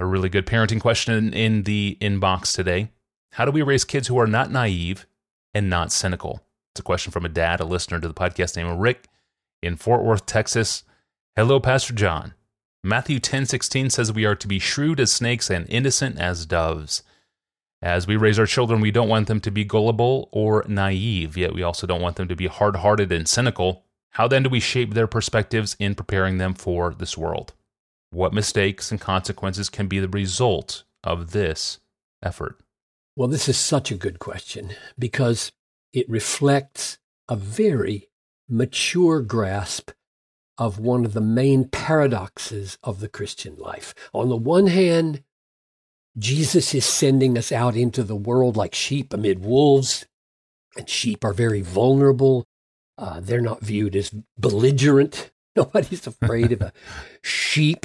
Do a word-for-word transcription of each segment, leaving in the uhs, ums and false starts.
a really good parenting question in the inbox today. How do we raise kids who are not naive and not cynical? It's a question from a dad, a listener to the podcast named Rick in Fort Worth, Texas. Hello, Pastor John. Matthew ten sixteen says we are to be shrewd as snakes and innocent as doves. As we raise our children, we don't want them to be gullible or naive, yet we also don't want them to be hard-hearted and cynical. How then do we shape their perspectives in preparing them for this world? What mistakes and consequences can be the result of this effort? Well, this is such a good question because it reflects a very mature grasp of one of the main paradoxes of the Christian life. On the one hand, Jesus is sending us out into the world like sheep amid wolves, and sheep are very vulnerable. Uh, they're not viewed as belligerent. Nobody's afraid of a sheep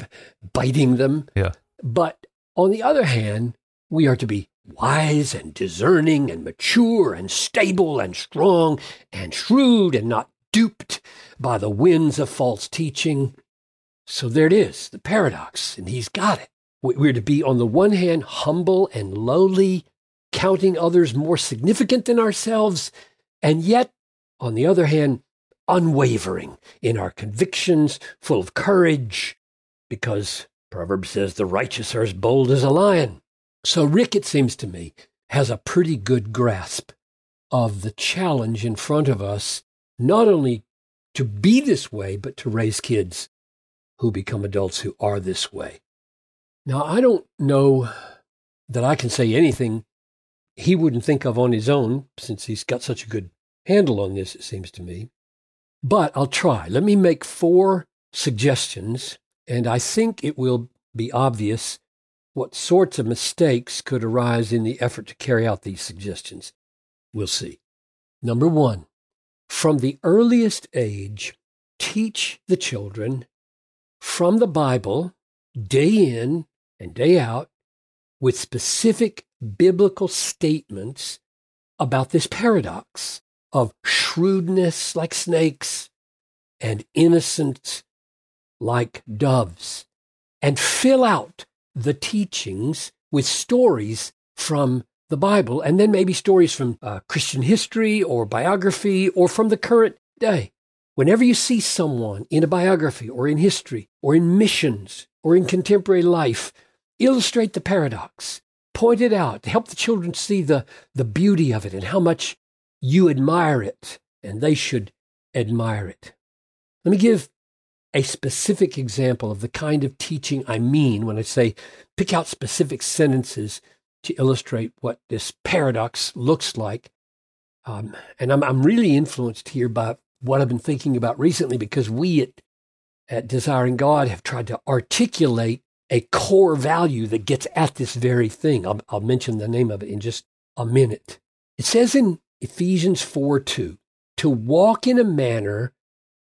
biting them. Yeah. But on the other hand, we are to be wise and discerning and mature and stable and strong and shrewd and not duped by the winds of false teaching. So there it is, the paradox, and he's got it. We're to be, on the one hand, humble and lowly, counting others more significant than ourselves, and yet, on the other hand, unwavering in our convictions, full of courage, because Proverbs says the righteous are as bold as a lion. So Rick, it seems to me, has a pretty good grasp of the challenge in front of us, not only to be this way, but to raise kids who become adults who are this way. Now, I don't know that I can say anything he wouldn't think of on his own, since he's got such a good handle on this, it seems to me. But I'll try. Let me make four suggestions, and I think it will be obvious what sorts of mistakes could arise in the effort to carry out these suggestions. We'll see. Number one, from the earliest age, teach the children from the Bible, day in and day out, with specific biblical statements about this paradox of shrewdness like snakes and innocence like doves, and fill out the teachings with stories from the Bible, and then maybe stories from uh, Christian history or biography or from the current day. Whenever you see someone in a biography or in history or in missions or in contemporary life, illustrate the paradox, point it out, help the children see the, the beauty of it and how much you admire it, and they should admire it. Let me give a specific example of the kind of teaching I mean when I say pick out specific sentences to illustrate what this paradox looks like. Um, and I'm, I'm really influenced here by what I've been thinking about recently, because we at, at Desiring God have tried to articulate a core value that gets at this very thing. I'll, I'll mention the name of it in just a minute. It says in Ephesians four two, to walk in a manner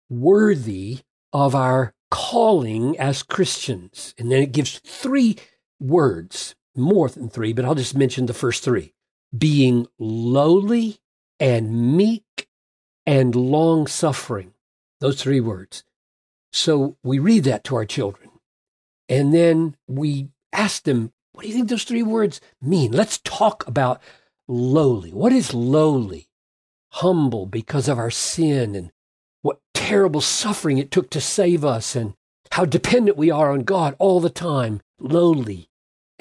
worthy of our calling as Christians. And then it gives three words, more than three, but I'll just mention the first three. Being lowly and meek and long-suffering. Those three words. So we read that to our children. And then we ask them, what do you think those three words mean? Let's talk about lowly. What is lowly? Humble because of our sin and what terrible suffering it took to save us and how dependent we are on God all the time. Lowly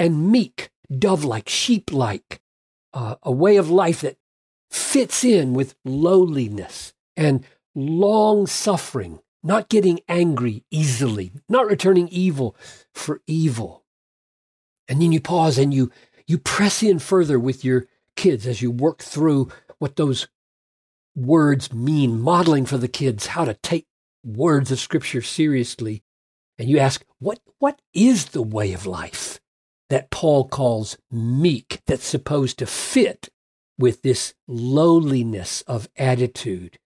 and meek, dove-like, sheep-like, uh, a way of life that fits in with lowliness and long-suffering, not getting angry easily, not returning evil for evil. And then you pause and you, you press in further with your kids as you work through what those words mean, modeling for the kids how to take words of Scripture seriously. And you ask, what what is the way of life that Paul calls meek, that's supposed to fit with this lowliness of attitude?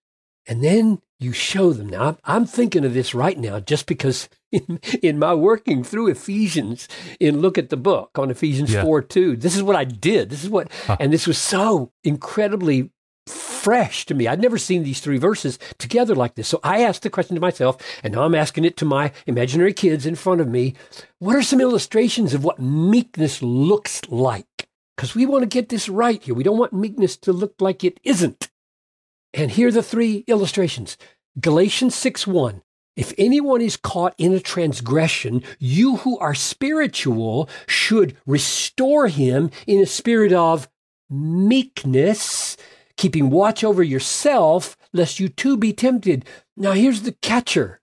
And then you show them. Now, I'm, I'm thinking of this right now just because in, in my working through Ephesians, in Look at the Book on Ephesians yeah. four two, this is what I did. This is what, huh. and this was so incredibly fresh to me. I'd never seen these three verses together like this. So I asked the question to myself, and now I'm asking it to my imaginary kids in front of me. What are some illustrations of what meekness looks like? Because we want to get this right here. We don't want meekness to look like it isn't. And here are the three illustrations. Galatians six one. If anyone is caught in a transgression, you who are spiritual should restore him in a spirit of meekness, keeping watch over yourself, lest you too be tempted. Now, here's the catcher.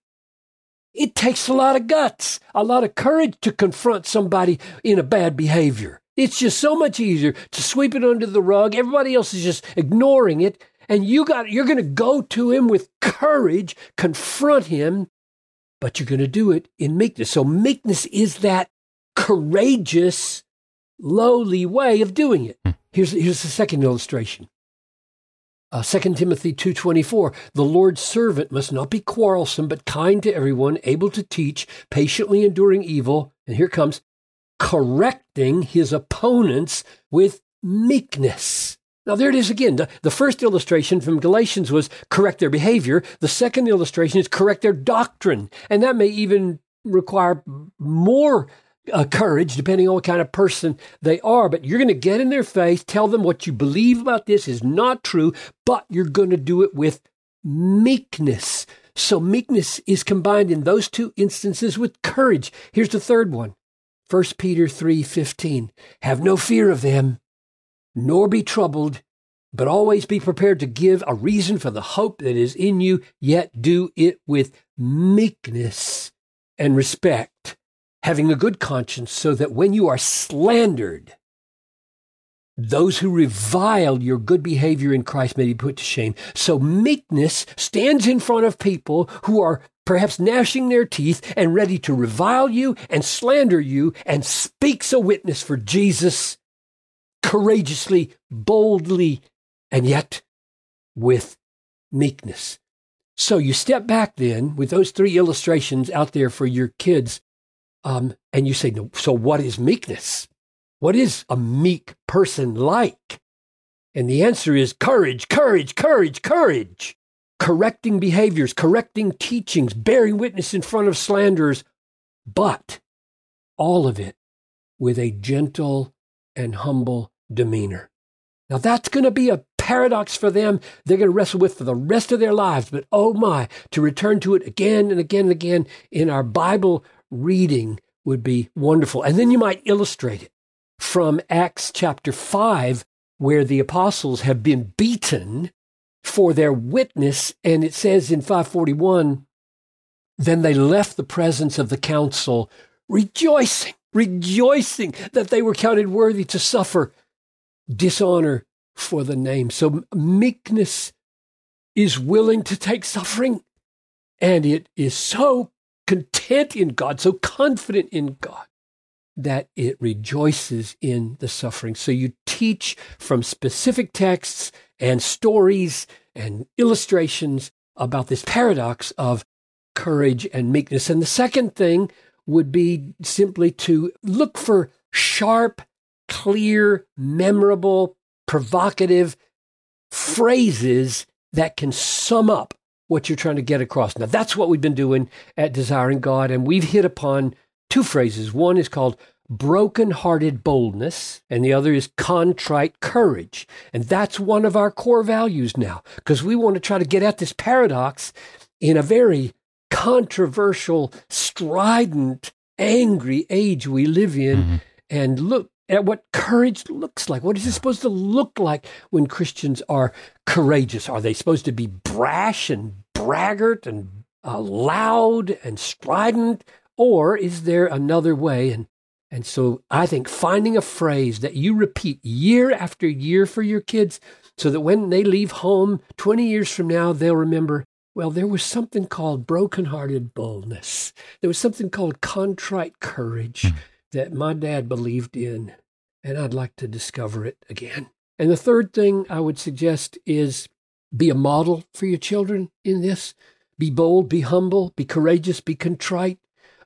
It takes a lot of guts, a lot of courage to confront somebody in a bad behavior. It's just so much easier to sweep it under the rug. Everybody else is just ignoring it. And you got, you're going to go to him with courage, confront him, but you're going to do it in meekness. So meekness is that courageous, lowly way of doing it. Here's, here's the second illustration. Uh, Second Timothy two twenty-four, the Lord's servant must not be quarrelsome, but kind to everyone, able to teach, patiently enduring evil. And here comes, correcting his opponents with meekness. Now, there it is again. The, the first illustration from Galatians was correct their behavior. The second illustration is correct their doctrine. And that may even require more uh, courage, depending on what kind of person they are. But you're going to get in their face, tell them what you believe about this is not true, but you're going to do it with meekness. So meekness is combined in those two instances with courage. Here's the third one. First Peter three fifteen, have no fear of them, nor be troubled, but always be prepared to give a reason for the hope that is in you, yet do it with meekness and respect, having a good conscience, so that when you are slandered, those who revile your good behavior in Christ may be put to shame. So meekness stands in front of people who are perhaps gnashing their teeth and ready to revile you and slander you, and speaks a witness for Jesus courageously, boldly, and yet with meekness. So you step back then with those three illustrations out there for your kids, um, and you say, no, so what is meekness? What is a meek person like? And the answer is courage, courage, courage, courage. Correcting behaviors, correcting teachings, bearing witness in front of slanderers, but all of it with a gentle and humble demeanor. Now that's going to be a paradox for them. They're going to wrestle with for the rest of their lives, but oh my, to return to it again and again and again in our Bible reading would be wonderful. And then you might illustrate it from Acts chapter five, where the apostles have been beaten for their witness, and it says in five forty-one, then they left the presence of the council rejoicing. rejoicing that they were counted worthy to suffer dishonor for the name. So meekness is willing to take suffering, and it is so content in God, so confident in God, that it rejoices in the suffering. So you teach from specific texts and stories and illustrations about this paradox of courage and meekness. And the second thing would be simply to look for sharp, clear, memorable, provocative phrases that can sum up what you're trying to get across. Now, that's what we've been doing at Desiring God, and we've hit upon two phrases. One is called broken-hearted boldness, and the other is contrite courage. And that's one of our core values now, because we want to try to get at this paradox in a very controversial, strident, angry age we live in, mm-hmm. and look at what courage looks like. What is it supposed to look like when Christians are courageous? Are they supposed to be brash and braggart and uh, loud and strident, or is there another way? And and so I think finding a phrase that you repeat year after year for your kids, so that when they leave home twenty years from now, they'll remember, well, there was something called brokenhearted boldness. There was something called contrite courage that my dad believed in, and I'd like to discover it again. And the third thing I would suggest is be a model for your children in this. Be bold, be humble, be courageous, be contrite.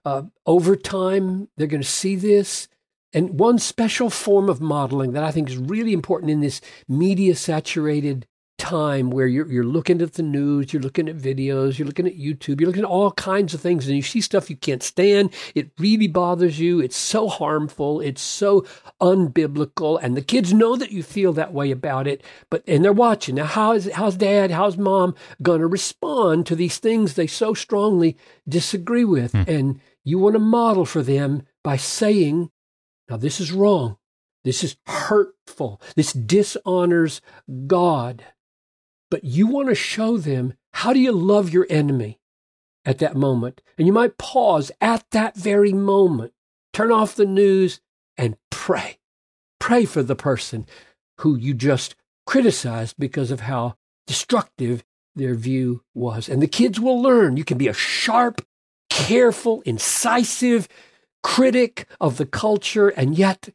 Uh, over time, they're going to see this. And one special form of modeling that I think is really important in this media-saturated time where you're, you're looking at the news, you're looking at videos, you're looking at YouTube, you're looking at all kinds of things, and you see stuff you can't stand. It really bothers you. It's so harmful. It's so unbiblical. And the kids know that you feel that way about it, but and they're watching. Now, how is, how's dad, how's mom going to respond to these things they so strongly disagree with? Mm. And you want to model for them by saying, now, this is wrong. This is hurtful. This dishonors God. But you want to show them, how do you love your enemy at that moment? And you might pause at that very moment, turn off the news, and pray. Pray for the person who you just criticized because of how destructive their view was. And the kids will learn. You can be a sharp, careful, incisive critic of the culture, and yet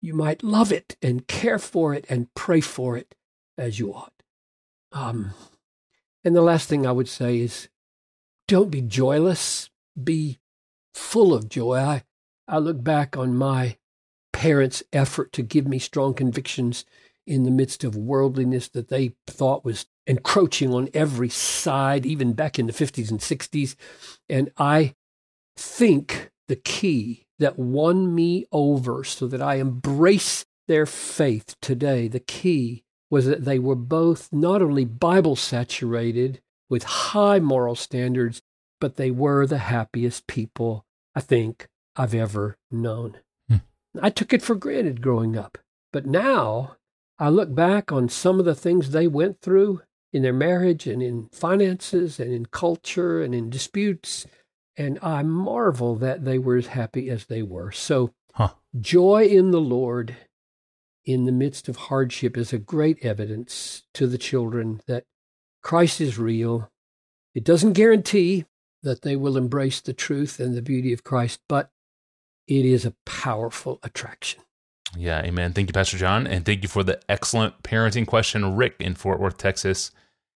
you might love it and care for it and pray for it as you ought. Um, and the last thing I would say is, don't be joyless. Be full of joy. I, I look back on my parents' effort to give me strong convictions in the midst of worldliness that they thought was encroaching on every side, even back in the fifties and sixties. And I think the key that won me over so that I embrace their faith today, the key was that they were both not only Bible-saturated with high moral standards, but they were the happiest people I think I've ever known. Hmm. I took it for granted growing up, but now I look back on some of the things they went through in their marriage and in finances and in culture and in disputes, and I marvel that they were as happy as they were. So huh. Joy in the Lord in the midst of hardship is a great evidence to the children that Christ is real. It doesn't guarantee that they will embrace the truth and the beauty of Christ, but it is a powerful attraction. Yeah, amen. Thank you, Pastor John. And thank you for the excellent parenting question, Rick in Fort Worth, Texas.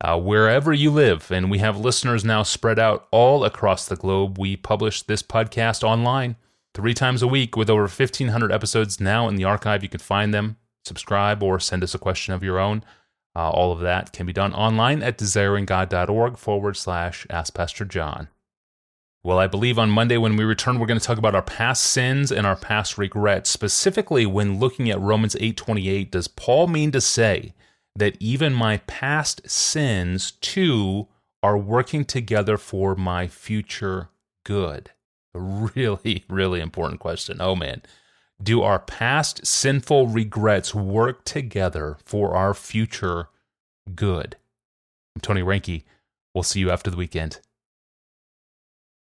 Uh, wherever you live, and we have listeners now spread out all across the globe, we publish this podcast online three times a week with over fifteen hundred episodes now in the archive. You can find them, subscribe, or send us a question of your own. Uh, all of that can be done online at desiringgod.org forward slash Ask Pastor John. Well, I believe on Monday when we return, we're going to talk about our past sins and our past regrets. Specifically, when looking at Romans eight twenty-eight, does Paul mean to say that even my past sins, too, are working together for my future good? A really, really important question. Oh, man. Do our past sinful regrets work together for our future good? I'm Tony Reinke. We'll see you after the weekend.